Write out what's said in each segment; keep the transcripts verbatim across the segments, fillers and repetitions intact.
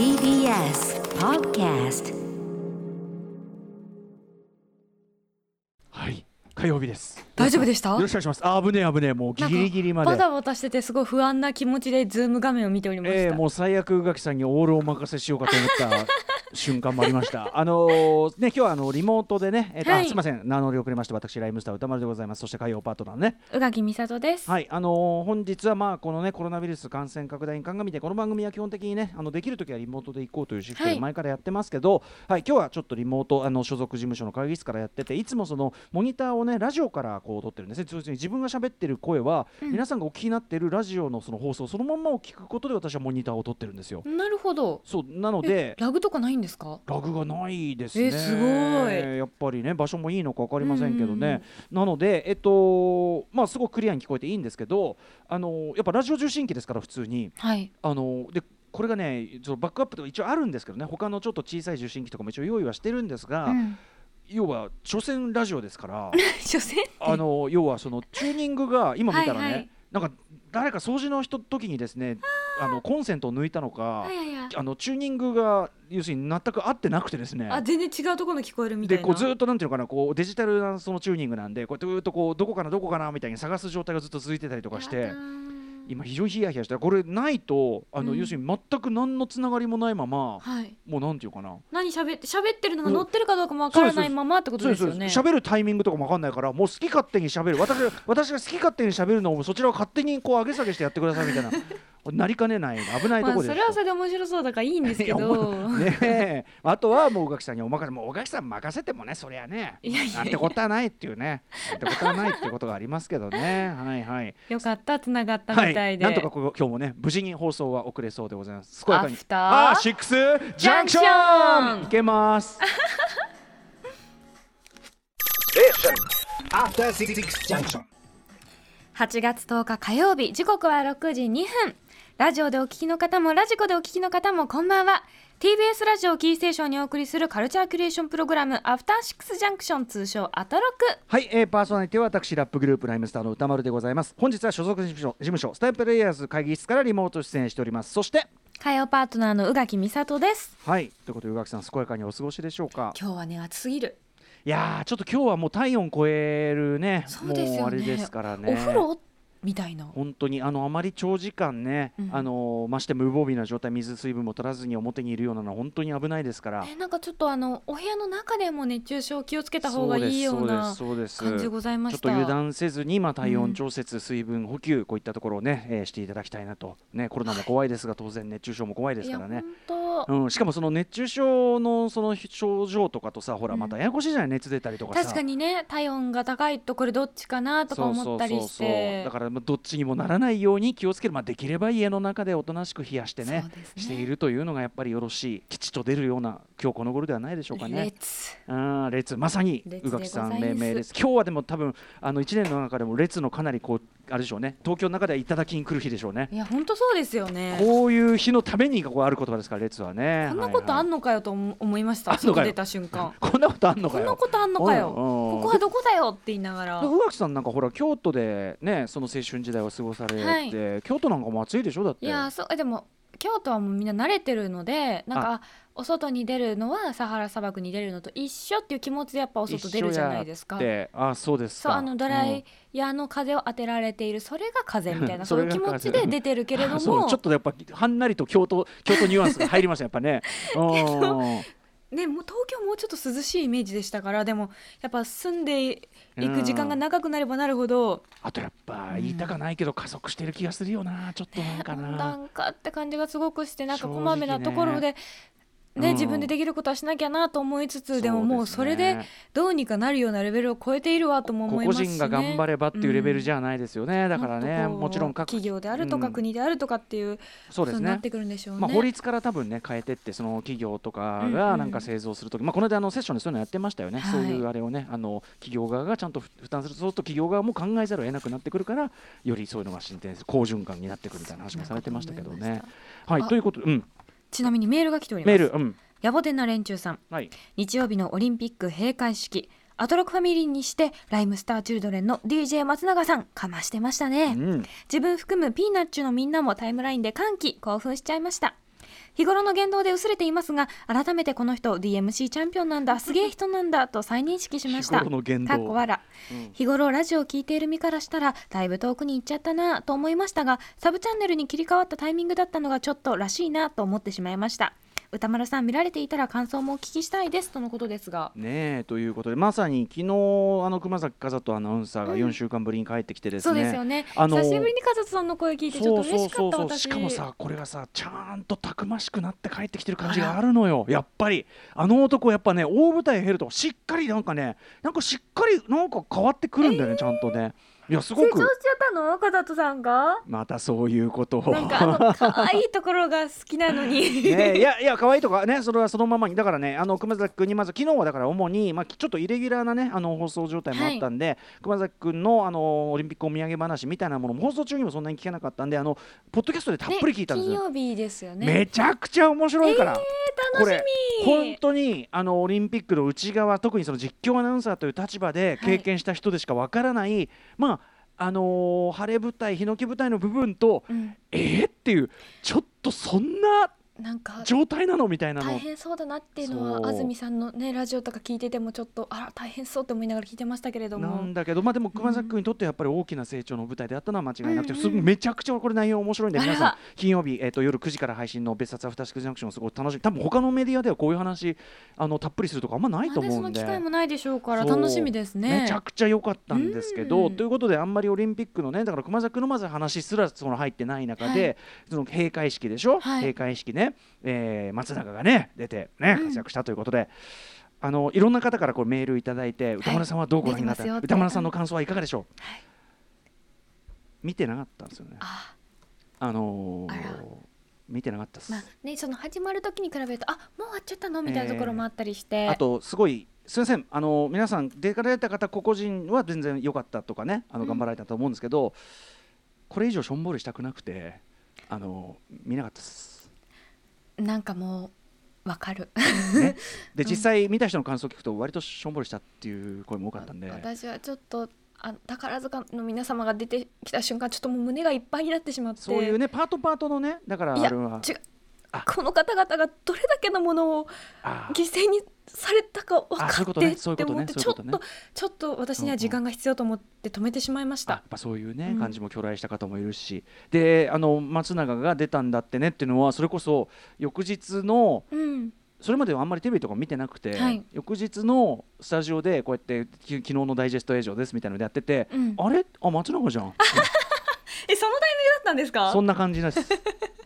ティービーエス Podcast。 はい、火曜日です。大丈夫でした？よろしくお願いします。あ、危ねえ危ねえ、もうギリギリまでバタバタしてて、すごい不安な気持ちでズーム画面を見ておりました。えー、もう最悪、宇垣さんにオールお任せしようかと思った瞬間もありましたあのー、ね、今日はあのリモートでね、えーとはい、すいません、名乗り遅れました。私ライムスター歌丸でございます。そして火曜パートナーね、宇垣美里です。はい、あのー、本日はまあこのねコロナウイルス感染拡大に鑑みて、この番組は基本的にね、あのできるときはリモートで行こうというシフトを前からやってますけど、はい、はい、今日はちょっとリモート、あの所属事務所の会議室からやってて、いつもそのモニターをねラジオからこう撮ってるんですね。通常に自分が喋ってる声は、うん、皆さんがお聞きになってるラジオのその放送そのまんまを聞くことで、私はモニターを撮ってるんですよ。なるほど。そうなのでラグとかないんですか？ラグがないですね。えー、すごい。やっぱりね、場所もいいのか分かりませんけどね。なので、えっとまあ、すごくクリアに聞こえていいんですけど、あのやっぱラジオ受信機ですから普通に、はい、あのでこれがね、ちょっとバックアップとか一応あるんですけどね、他のちょっと小さい受信機とかも一応用意はしてるんですが、うん、要は所詮ラジオですから所詮あの要はそのチューニングが今見たらね、はいはい、なんか誰か掃除の時にですね、あのコンセントを抜いたのか、いやいや、あのチューニングが要するに全く合ってなくてですね、あ、全然違うところに聞こえるみたいな。でこうずっとなんていうのかな、こうデジタルなそのチューニングなんで、こうずっとこうどこかなどこかなみたいに探す状態がずっと続いてたりとかして、今非常にヒヤヒヤした。これないと、あの、うん、要するに全く何のつながりもないまま、はい、もうなんていうかな、何喋って喋ってるのが乗ってるかどうかもわからないままってことですよね。喋るタイミングとかもわかんないから、もう好き勝手に喋る、私、私が好き勝手に喋るのをそちらを勝手にこう上げ下げしてやってくださいみたいななりかねない危ないところです。まあ、それはそれで面白そうだからいいんですけどね。あとはもう宇垣さんにお任せ、もう宇垣さん任せてもね、そりゃね、いやいやいや、なんてことはないっていうね、なんてことはないっていうことがありますけどねはい、はい、よかった、つながったみたいで、はい、なんとかこ今日もね無事に放送は遅れそうでございます。健やかにアフターあーシックスジャンクションいけますアフターシックスジャンクションはちがつとおか火曜日、時刻はろくじにふん。ラジオでお聞きの方もラジコでお聞きの方もこんばんは。 ティービーエス ラジオキーステーションにお送りするカルチャーキュレーションプログラム、アフターシックスジャンクション、通称アトロク。はい、えー、パーソナリティは私ラップグループライムスターの歌丸でございます。本日は所属事務所、事務所スタイプレイヤーズ会議室からリモート出演しております。そして火曜パートナーの宇垣美里です。はい、ということで宇垣さん、健やかにお過ごしでしょうか？今日はね、暑すぎる。いやー、ちょっと今日はもう体温超えるね。そうですよね、もうあれですからね、お風呂みたいな。本当に あ, のあまり長時間ね、うん、あのまして無防備な状態、水水分も取らずに表にいるようなのは本当に危ないですから、えー、なんかちょっとあのお部屋の中でも熱中症気をつけた方がいいような感じございました。ちょっと油断せずに、まあ、体温調節、うん、水分補給、こういったところを、ねえー、していただきたいなと、ね、コロナも怖いですが、当然熱中症も怖いですからね。うん、しかもその熱中症 の, その症状とかとさ、ほらまたややこしいじゃない、うん、熱出たりとかさ。確かにね、体温が高いとこれどっちかなとか思ったりして、そうそうそうそう、だからどっちにもならないように気をつける、まあ、できれば家の中でおとなしく冷やしてね、ね、しているというのがやっぱりよろしい、吉と出るような今日この頃ではないでしょうかね。列、あ、列、まさに宇垣さん命名です。今日はでも多分あのいちねんの中でも列のかなりこうあれでしょうね、東京の中では頂きに来る日でしょうね。いや本当そうですよね。こういう日のためにこうある言葉ですから、列は。こんなことあんのかよと思いました、はいはい、外出た瞬間こんなことあんのかよ、こんなことあんのかよ、ここはどこだよって言いながら。宇垣さんなんかほら京都でね、その青春時代を過ごされて、はい、京都なんかも暑いでしょ。だっていや、そうでも京都はもうみんな慣れてるので、なんかお外に出るのはサハラ砂漠に出るのと一緒っていう気持ちでやっぱお外出るじゃないですか。一緒やって、あ、そうですか。そう、あのドライヤーの風を当てられている、それが風みたいなそういう気持ちで出てるけれどもそう、ちょっとやっぱはんなりと京都、京都ニュアンスが入りましたやっぱねね、もう東京もうちょっと涼しいイメージでしたから。でもやっぱ住んでいく時間が長くなればなるほど、うん、あとやっぱ言いたかないけど加速してる気がするよな、ちょっとなんかな、ね、温暖化って感じがすごくして、なんかこまめなところで、ね、うん、自分でできることはしなきゃなと思いつつ、で, ね、でももうそれでどうにかなるようなレベルを超えているわとも思いますしね。個人が頑張ればっていうレベルじゃないですよね、うん、だからね、もちろん各企業であるとか国であるとかっていうことになってくるんでしょうね。まあ、法律から多分ね変えてって、その企業とかがなんか製造するとき、うんうん、まあ、この間あのセッションでそういうのやってましたよね、はい、そういうあれをね、あの企業側がちゃんと負担すると、企業側も考えざるを得なくなってくるから、よりそういうのが進展する好循環になってくるみたいな話もされてましたけどね。はい、ということで、うん、ちなみにメールが来ております。メール、うん、野暮天な連中さん、はい、日曜日のオリンピック閉会式、アトロクファミリーにしてライムスターチルドレンの ディージェー 松永さんかましてましたね、うん、自分含むピーナッツのみんなもタイムラインで歓喜興奮しちゃいました。日頃の言動で薄れていますが、改めてこの人 ディーエムシー チャンピオンなんだ、すげえ人なんだと再認識しました。日頃の言動、かっこ笑、うん、日頃ラジオを聞いている身からしたらだいぶ遠くに行っちゃったなと思いましたが、サブチャンネルに切り替わったタイミングだったのがちょっとらしいなと思ってしまいました。歌丸さん、見られていたら感想もお聞きしたいですとのことですがねえ、ということで、まさに昨日あの熊崎風人アナウンサーがよんしゅうかんぶりに帰ってきてですね、うん、そうですよね、あの久しぶりに風人さんの声聞いてちょっと嬉しかった。私しかもさ、これがさちゃんとたくましくなって帰ってきてる感じがあるのよ。やっぱりあの男やっぱね、大舞台を経るとしっかりなんかね、なんかしっかりなんか変わってくるんだよね、えー、ちゃんとね。いやすごく成長しちゃったの風人さんが。またそういうことを、なんかあの可愛いところが好きなのにね、いやいや可愛いとかね、それはそのままにだからね、あの熊崎くんにまず昨日はだから主に、まあ、ちょっとイレギュラーなねあの放送状態もあったんで、はい、熊崎くんのあのオリンピックお土産話みたいなものも放送中にもそんなに聞けなかったんで、あのポッドキャストでたっぷり聞いたんですよ、ね、金曜日ですよね。めちゃくちゃ面白いから、えー、楽しみ。これ本当にあのオリンピックの内側、特にその実況アナウンサーという立場で経験した人でしかわからない、はい、まああのー、晴れ舞台ヒノキ舞台の部分と、うん、えーっていう、ちょっとそんななんか状態なのみたいなの大変そうだなっていうのは、安住さんの、ね、ラジオとか聞いててもちょっとあら大変そうって思いながら聞いてましたけれども、なんだけど、まあ、でも熊崎君にとってやっぱり大きな成長の舞台であったのは間違いなくて、うんうん、すごいめちゃくちゃこれ内容面白いんで、皆さん金曜日、えー、と夜くじから配信の別冊アフターシックスジャンクション、すごい楽しみ。多分他のメディアではこういう話あのたっぷりするとかあんまないと思うんで、まだその機会もないでしょうから楽しみですね。めちゃくちゃ良かったんですけど、うん、ということであんまりオリンピックのね、だから熊崎君のまず話すらその入ってない中で、はい、その閉会式でしょ、はい、閉会式ね、えー、松永がね出てね活躍したということで、うん、あのいろんな方からこうメールいただいて、歌丸さんはどうご覧になった、はい、歌丸さんの感想はいかがでしょう、はい、見てなかったんですよね。 あ, あのー、あ見てなかったです、まあね、その始まる時に比べるとあもう終わっちゃったのみたいなところもあったりして、えー、あとすごいすいません、あの皆さん出かれた方個々人は全然良かったとかね、あの頑張られたと思うんですけど、うん、これ以上しょんぼりしたくなくてあの見なかったです。なんかもうわかる、ね、で実際見た人の感想を聞くと割としょんぼりしたっていう声も多かったんで、私はちょっとあ宝塚の皆様が出てきた瞬間ちょっともう胸がいっぱいになってしまって、そういうねパートパートのね、だからあれは違う、あこの方々がどれだけのものを犠牲にされたか分かってって思って、ちょっとちょっと私には時間が必要と思って止めてしまいました。やっぱそういうね感じも去来した方もいるし、うん、であの松永が出たんだってねっていうのは、それこそ翌日の、うん、それまではあんまりテレビとか見てなくて、はい、翌日のスタジオでこうやって昨日のダイジェスト映像ですみたいなのでやってて、うん、あれあ松永じゃんえそのタイミングだったんですか。そんな感じです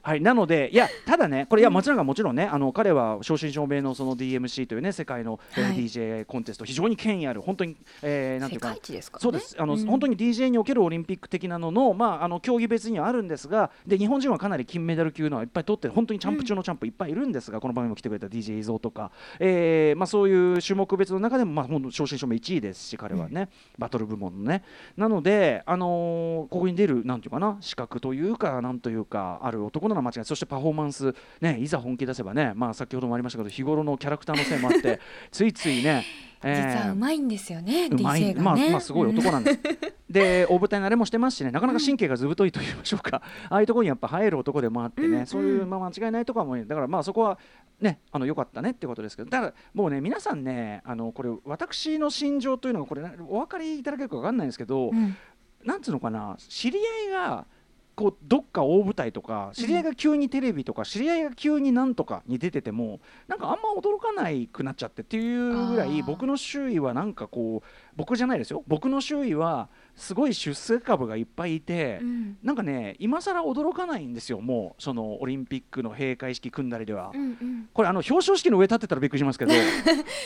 はい、なのでいやただねこれいや松永はもちろんね、あの彼は正真正銘のその ディーエムシー というね世界の、はい、ディージェー コンテスト非常に権威ある本当に、えー、なんていうか世界一ですかね。そうですあの、うん、本当に ディージェー におけるオリンピック的なのの、まあ、あの競技別にはあるんですが、で日本人はかなり金メダル級のはいっぱい取って本当にチャンプ中のチャンプいっぱいいるんですが、うん、この番組も来てくれた ディージェー 伊蔵とか、えーまあ、そういう種目別の中でも、まあ、本当正真正銘いちいですし彼はね、うん、バトル部門のね、なので、あのー、ここに出るなんていうかな資格というかなんというかある男の間違い、そしてパフォーマンス、ね、いざ本気出せばね、まあ、先ほどもありましたけど日頃のキャラクターのせいもあってついついね、えー、実はうまいんですよね ディージェー がね、まあまあ、すごい男なんですで大舞台慣れもしてますしね、なかなか神経がずぶといと言いましょうか、うん、ああいうところにやっぱ生える男でもあってね、うんうん、そういう、まあ、間違いないとかもだからまあそこはねあの良かったねってことですけど、ただもうね皆さんねあのこれ私の心情というのがこれお分かりいただけるか分かんないんですけど、うん、なんつうのかな知り合いがこうどっか大舞台とか知り合いが急にテレビとか、うん、知り合いが急になんとかに出ててもなんかあんま驚かないくなっちゃってっていうぐらい、僕の周囲はなんかこう僕じゃないですよ、僕の周囲はすごい出世株がいっぱいいて、うん、なんかね今更驚かないんですよ。もうそのオリンピックの閉会式組んだりでは、うんうん、これあの表彰式の上立ってたらびっくりしますけど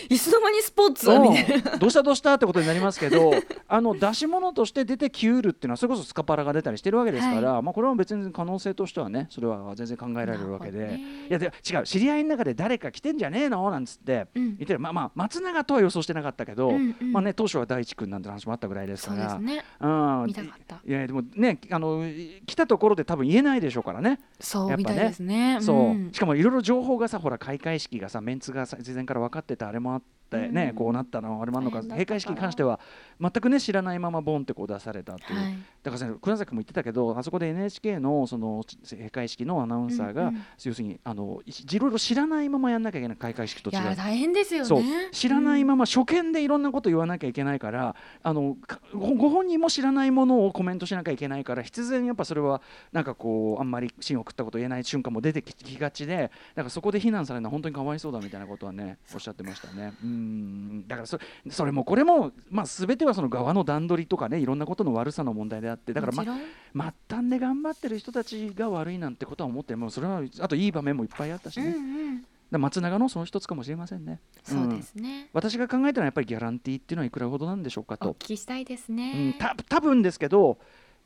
いつの間にスポーツみたいなどうしたどうしたってことになりますけどあの出し物として出てきうるっていうのはそれこそスカパラが出たりしてるわけですから、はい、まあ、これは別に可能性としてはねそれは全然考えられるわけで、いやで違う知り合いの中で誰か来てんじゃねえのなんつって言ってる、うん、まあまあ松永とは予想してなかったけど、うんうん、まあね、当初は大地君なんて話もあったぐらいですから、そうですね、うん、見たかった。いやでもねあの来たところで多分言えないでしょうからね。そうやっぱねみたいですね、うん、そうしかもいろいろ情報がさほら開会式がさメンツがさ事前から分かってたあれもあってね、うん、こうなったのあれもあるのか、閉会式に関しては全くね知らないままボンってこう出されたっていう、はい、だから倉崎も言ってたけど、あそこで エヌエイチケー のその閉会式のアナウンサーが、うんうん、要するにあのいろいろ知らないままやんなきゃいけない、開会式と違う。いや大変ですよね。そう、知らないまま、うん、初見でいろんなこと言わなきゃいけないから、あのご本人も知らないものをコメントしなきゃいけないから、必然やっぱそれはなんかこうあんまり芯を食ったこと言えない瞬間も出てきがちで、だからそこで非難されるのは本当にかわいそうだみたいなことはねおっしゃってましたね。うん、だから そ, それもこれも、まあ、全てはその側の段取りとかね、いろんなことの悪さの問題であって、だから、ま、末端で頑張ってる人たちが悪いなんてことは思って、もうそれはあといい場面もいっぱいあったしね、うんうん、だ松永のその一つかもしれませんね。そうですね、うん、私が考えたのはやっぱりギャランティーっていうのはいくらほどなんでしょうかとお聞きしたいですね、うん、た多分ですけど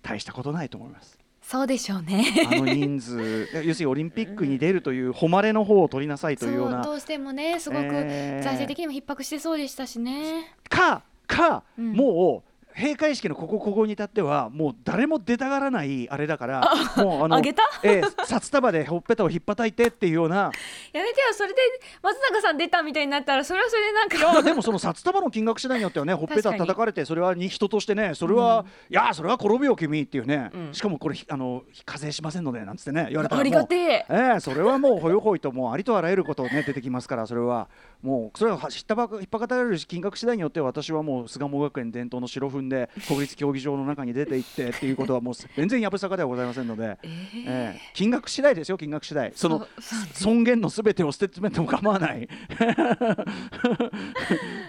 大したことないと思います。そうでしょうねあの人数要するにオリンピックに出るという誉れの方を取りなさいというような、そうどうしてもねすごく財政的にも逼迫してそうでしたしね、えー、かか、うん、もう閉会式のここここに至ってはもう誰も出たがらないあれだから、もうあのあげた、えー、札束でほっぺたを引っ叩いてっていうようなやめてよ、それで松永さん出たみたいになったらそれはそれでなんかいやでもその札束の金額次第によってはね、ほっぺた叩かれてそれは人としてね、それは、うん、いやそれは転ぶよ君っていうね、うん、しかもこれあの課税しませんのでなんつってね言われたらもうありがてえ、えー、それはもうほよほいともうありとあらゆることをね出てきますから、それはもうそれは引っ叩かれる金額次第によっては、私はもう巣鴨学園伝統の白踏んで国立競技場の中に出て行ってっていうことはもう全然やぶさかではございませんので、えーえー、金額次第ですよ、金額次第、その尊厳のすべてを捨て詰めても構わない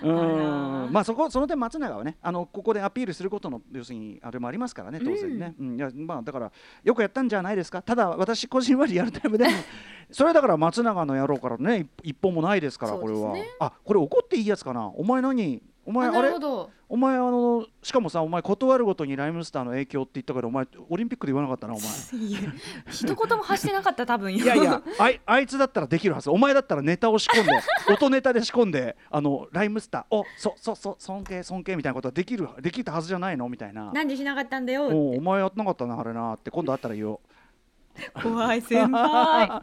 うーん、まあそこその点松永はね、あのここでアピールすることの要するにあれもありますからね当然ね、うんうん、いやまあだからよくやったんじゃないですか。ただ私個人はリアルタイムでそれだから松永の野郎からね一本もないですから、これは、ね、あこれ怒っていいやつかな、お前何お前あれお前あのしかもさお前断るごとにライムスターの影響って言ったけど、お前オリンピックで言わなかったなお前一言も発してなかった多分いやいや あ, あいつだったらできるはず、お前だったらネタを仕込んで音ネタで仕込んであのライムスターをそそそ尊敬尊敬みたいなことはできるできたはずじゃないのみたいな、なんでしなかったんだよって、 お, お前やってなかったなあれなって今度あったら言おう怖い先輩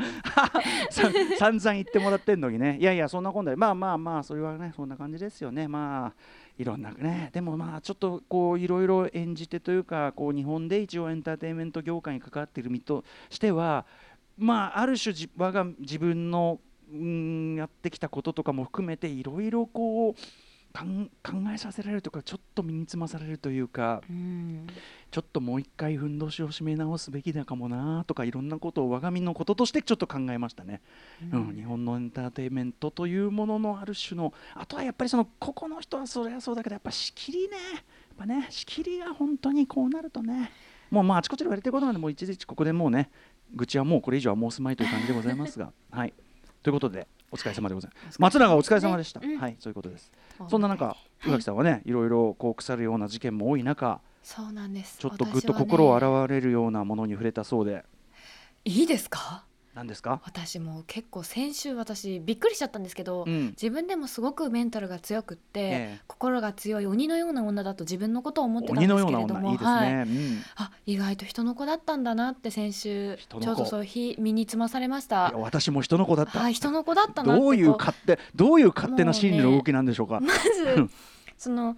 散々言ってもらってんのにね、いやいやそんなこんなでまあまあまあそれはねそんな感じですよね。まあいろんなね、でもまあちょっとこういろいろ演じてというか、こう日本で一応エンターテインメント業界に関わっている身としては、まあある種我が自分のうんやってきたこととかも含めていろいろこう考えさせられるとか、ちょっと身につまされるというか、うん、ちょっともう一回ふんどしを締め直すべきだかもなとか、いろんなことを我が身のこととしてちょっと考えましたね、うんうん、日本のエンターテインメントというもののある種の、あとはやっぱりそのここの人はそれはそうだけど、やっぱ仕切りね、やっぱね仕切りが本当にこうなるとね、もうまああちこちで言われてることなんで、もういちいちここでもうね愚痴はもうこれ以上はもうすまいという感じでございますがはいということでお疲れ様でございます。松永お疲れ様でした、ね、うん、はい、そういうことです。そんな中宇垣さんはね、はい、いろいろこう腐るような事件も多い中、そうなんです、ちょっとぐっと心を洗われるようなものに触れたそうで、ね、いいですか、何ですか。私も結構先週私びっくりしちゃったんですけど、うん、自分でもすごくメンタルが強くって、ええ、心が強い鬼のような女だと自分のことを思ってたんですけれども、意外と人の子だったんだなって先週ちょうどそういう日身につまされました。いや私も人の子だった、はい、人の子だったなって、どういう勝手どういう勝手な心理の動きなんでしょうか。もうね、まずその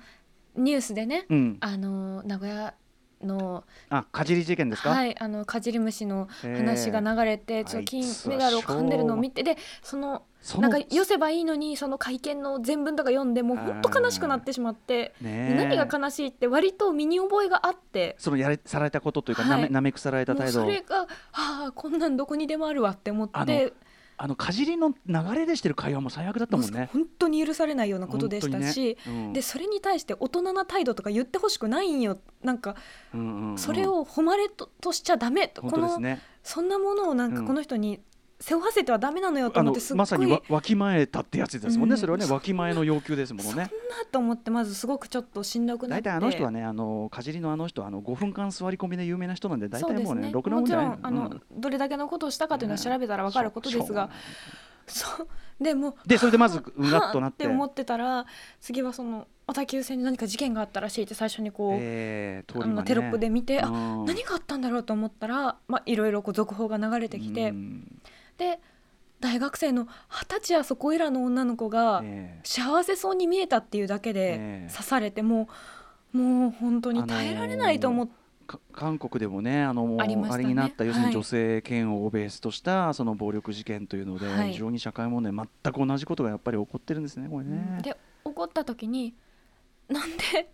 ニュースでね、うん、あの名古屋のあかじり事件ですか、はい、あのかじり虫の話が流れて、ちょっと金メダルを噛んでるのを見て、でそのなんか寄せばいいのにその会見の全文とか読んで、もうほんと悲しくなってしまって、ね、何が悲しいって割と身に覚えがあって、そのやれさられたことというか、はい、なめ、なめくさられた態度、それが、はあ、こんなんどこにでもあるわって思って、あのあのかじりの流れでしてる会話も最悪だったもんね。本当に許されないようなことでしたし、ね、うん、でそれに対して大人な態度とか言ってほしくないんよ、なんか、うんうんうん、それを誉れ と, としちゃダメと、このそんなものをなんかこの人に、うん、背負わせてはダメなのよと思って、すっごいまさにわわきまえたってやつですもんね、うん、それはねわきまえの要求ですものね。そんなと思って、まずすごくちょっとしんどくなって、大体あの人はね、あのかじりのあの人はあのごふんかん座り込みで有名な人なんで、大体もうねろくなもんじゃないの、もちろんあの、うん、どれだけのことをしたかというのは調べたら分かることですが、ね、そうでもでそれでまずうがっとなってって思ってたら、次はその小田急線に何か事件があったらしいって最初にこう、えーね、あのテロップで見て、あ何があったんだろうと思ったら、まあ、いろいろこう続報が流れてきて、で大学生の二十歳やそこいらの女の子が幸せそうに見えたっていうだけで刺されて、もうもう本当に耐えられないと思って、韓国でもね、あの、ありましたね、あれになった、要するに女性嫌悪をベースとしたその暴力事件というので、はい、非常に社会問題全く同じことがやっぱり起こってるんですね、これね。で、起こった時になんで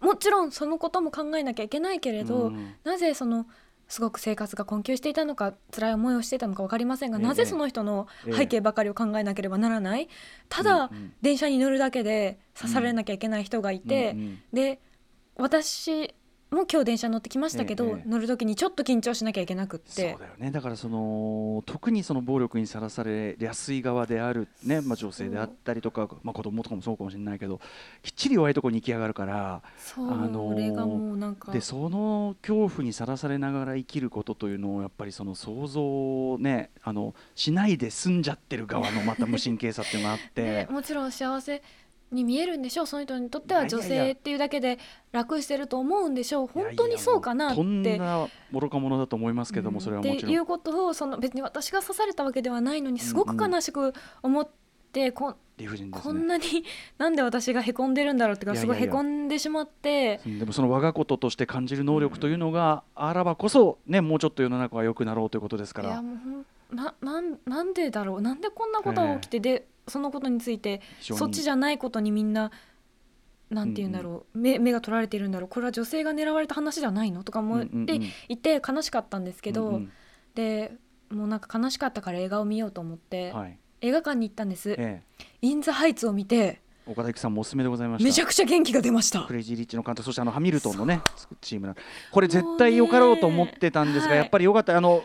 もちろんそのことも考えなきゃいけないけれど、うん、なぜそのすごく生活が困窮していたのか、辛い思いをしていたのか分かりませんが、ええ、なぜその人の背景ばかりを考えなければならない、ええ、ただ、うんうん、電車に乗るだけで刺されなきゃいけない人がいて、うんうん、で私もう今日電車乗ってきましたけど、ええ、乗る時にちょっと緊張しなきゃいけなくって。そうだよね。だからその特にその暴力にさらされやすい側である、ね、まあ、女性であったりとか、まあ、子供とかもそうかもしれないけど、きっちり弱いところに行き上がるから、それがもうなんかで、その恐怖にさらされながら生きることというのをやっぱりその想像、ね、あのしないで済んじゃってる側のまた無神経さっていうのがあって、ね、もちろん幸せに見えるんでしょう、その人にとっては女性っていうだけで楽してると思うんでしょう。いやいや本当にそうかなって、いやいや、もうとんな愚か者だと思いますけども、うん、それはもちろんっていうことを、その別に私が刺されたわけではないのにすごく悲しく思って、うんうん、こ, 理不尽ですね、こんなになんで私がへこんでるんだろうっていうか、すごいへこんでしまって。いやいやいや、でもその我がこととして感じる能力というのがあらばこそ、ね、もうちょっと世の中は良くなろうということですから。いやもう な, な, んなんでだろう、なんでこんなことが起きて、えー、でそのことについてそっちじゃないことにみんななんて言うんだろう、うんうん、目, 目が取られているんだろう、これは女性が狙われた話じゃないのとか思っていて悲しかったんですけど、うんうん、でもうなんか悲しかったから映画を見ようと思って、はい、映画館に行ったんです、ええ、イン・ザ・ハイツを見て、岡田由紀さんもおすすめでございました。めちゃくちゃ元気が出ました。クレイジー・リッチの監督、そしてあのハミルトンのねチームな、これ絶対よかろうと思ってたんですが、やっぱりよかった。あの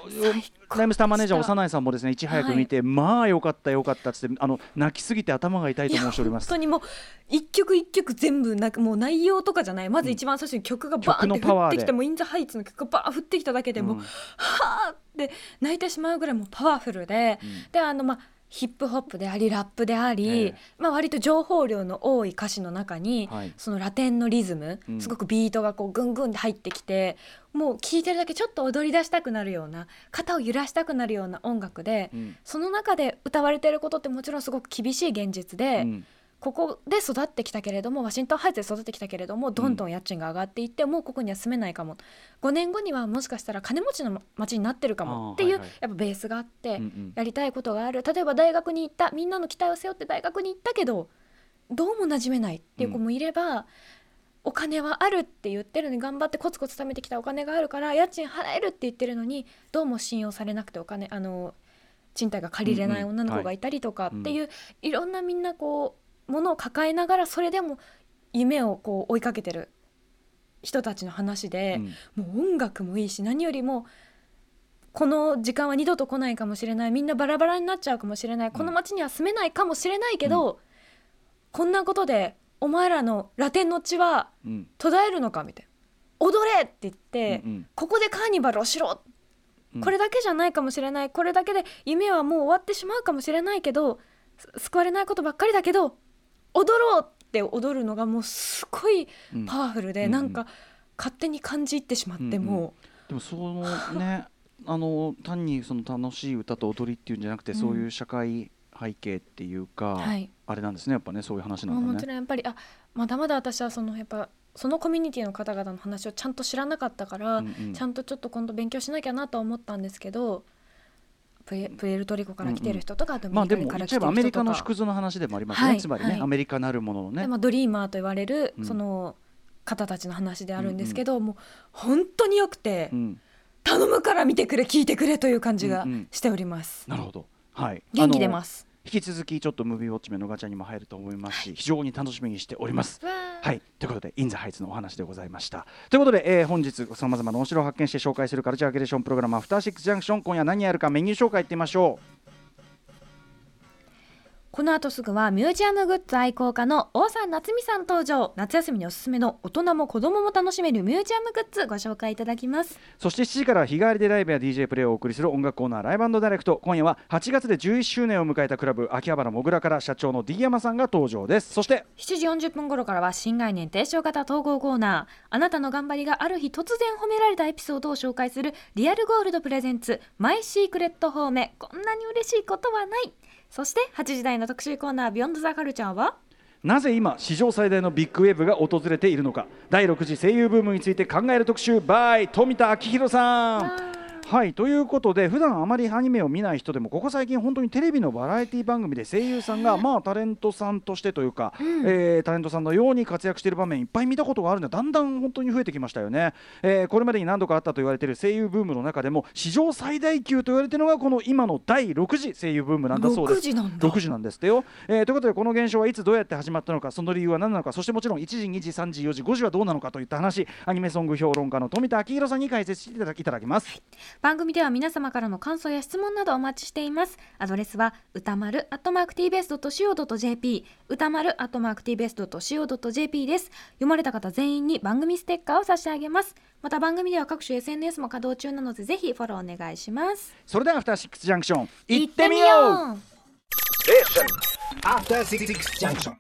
ライムスターマネージャー長内さんもですね、いち早く見て、はい、まあよかったよかったっつって、あの泣きすぎて頭が痛いと申しております。本当にもう一曲一曲全部な、もう内容とかじゃない、まず一番最初に曲がバーンって降ってきて、もイン・ザ・ハイツの曲がバーン降ってきただけでもう、うん、はーって泣いてしまうぐらいもうパワフルで、うん、であのまあヒップホップでありラップであり、えーまあ、割と情報量の多い歌詞の中に、はい、そのラテンのリズム、うん、すごくビートがこうぐんぐんで入ってきて、もう聴いてるだけちょっと踊り出したくなるような、肩を揺らしたくなるような音楽で、うん、その中で歌われていることってもちろんすごく厳しい現実で、うん、ここで育ってきたけれども、ワシントンハイツで育ってきたけれども、どんどん家賃が上がっていって、うん、もうここには住めないかも、ごねんごにはもしかしたら金持ちの街になってるかもっていう、はいはい、やっぱベースがあって、うんうん、やりたいことがある。例えば大学に行った、みんなの期待を背負って大学に行ったけどどうも馴染めないっていう子もいれば、うん、お金はあるって言ってるのに、頑張ってコツコツ貯めてきたお金があるから家賃払えるって言ってるのに、どうも信用されなくてお金あの賃貸が借りれない女の子がいたりとかっていう、うんうんはい、いろんなみんなこうものを抱えながら、それでも夢をこう追いかけてる人たちの話で、うん、もう音楽もいいし、何よりもこの時間は二度と来ないかもしれない、みんなバラバラになっちゃうかもしれない、この街には住めないかもしれないけど、うん、こんなことでお前らのラテンの血は途絶えるのかみたいな、踊れって言って、うんうん、ここでカーニバルをしろ、うん、これだけじゃないかもしれない、これだけで夢はもう終わってしまうかもしれないけど、救われないことばっかりだけど踊ろうって踊るのがもうすごいパワフルで、うん、なんか勝手に感じ入ってしまって、うんうん、もうでもそのねあの単にその楽しい歌と踊りっていうんじゃなくて、うん、そういう社会背景っていうか、はい、あれなんですね、やっぱね、そういう話なんだね。もちろんやっぱりあまだまだ私はそのやっぱそのコミュニティの方々の話をちゃんと知らなかったから、うんうん、ちゃんとちょっと今度勉強しなきゃなと思ったんですけど、プ エ, プエルトリコから来てる人とか、うんうん、ドミニカから来てる人とか、まあ、でもアメリカの縮図の話でもありますね、はい、つまりね、はい、アメリカなるもののねで、まあ、ドリーマーと言われるその方たちの話であるんですけど、うん、もう本当によくて、うん、頼むから見てくれ聞いてくれという感じがしております、うんうん、なるほど、はい、元気出ます。引き続きちょっとムービーウォッチメンのガチャにも入ると思いますし、はい、非常に楽しみにしております、はい、ということでイン・ザ・ハイツのお話でございました。ということで、えー、本日さまざまなお城を発見して紹介するカルチャーキュレーションプログラムアフターシックスジャンクション、今夜何やるかメニュー紹介いってみましょう。この後すぐはミュージアムグッズ愛好家の大さん夏美さん登場。夏休みにおすすめの大人も子供も楽しめるミュージアムグッズご紹介いただきます。そしてしちじから日替わりでライブや ディージェー プレイをお送りする音楽コーナーライブ&ダイレクト、今夜ははちがつでじゅういっしゅうねんを迎えたクラブ秋葉原もぐらから社長の D 山さんが登場です。そしてしちじよんじゅっぷん頃からは新概念提唱型統合コーナー、あなたの頑張りがある日突然褒められたエピソードを紹介するリアルゴールドプレゼンツマイシークレットホーメ、こんなに嬉しいことはない。そしてはちじ台の特集コーナービヨンドザカルチャーはなぜ今史上最大のビッグウェーブが訪れているのか、だいろくじ声優ブームについて考える特集 by 富田昭弘さん。はい、ということで普段あまりアニメを見ない人でもここ最近本当にテレビのバラエティ番組で声優さんがまあタレントさんとしてというか、うんえー、タレントさんのように活躍している場面いっぱい見たことがあるのでだんだん本当に増えてきましたよね、えー、これまでに何度かあったと言われている声優ブームの中でも史上最大級と言われているのがこの今のだいろくじ声優ブームなんだそうです。ろくじなんだ。ろくじなんですってよ、えー、ということでこの現象はいつどうやって始まったのか、その理由は何なのか、そしてもちろんいちじにじさんじよじごじはどうなのかといった話、アニメソング評論家の富田昭弘さんに解説していただき、いただきます、はい。番組では皆様からの感想や質問などお待ちしています。アドレスは歌丸 アットマークティービーエスドットシーオードットジェーピー 歌丸 アットマークティービーエスドットシーオードットジェーピー です。読まれた方全員に番組ステッカーを差し上げます。また番組では各種 エスエヌエス も稼働中なのでぜひフォローお願いします。それではアフターシックスジャンクション行ってみよう。アフターシックスジャンクション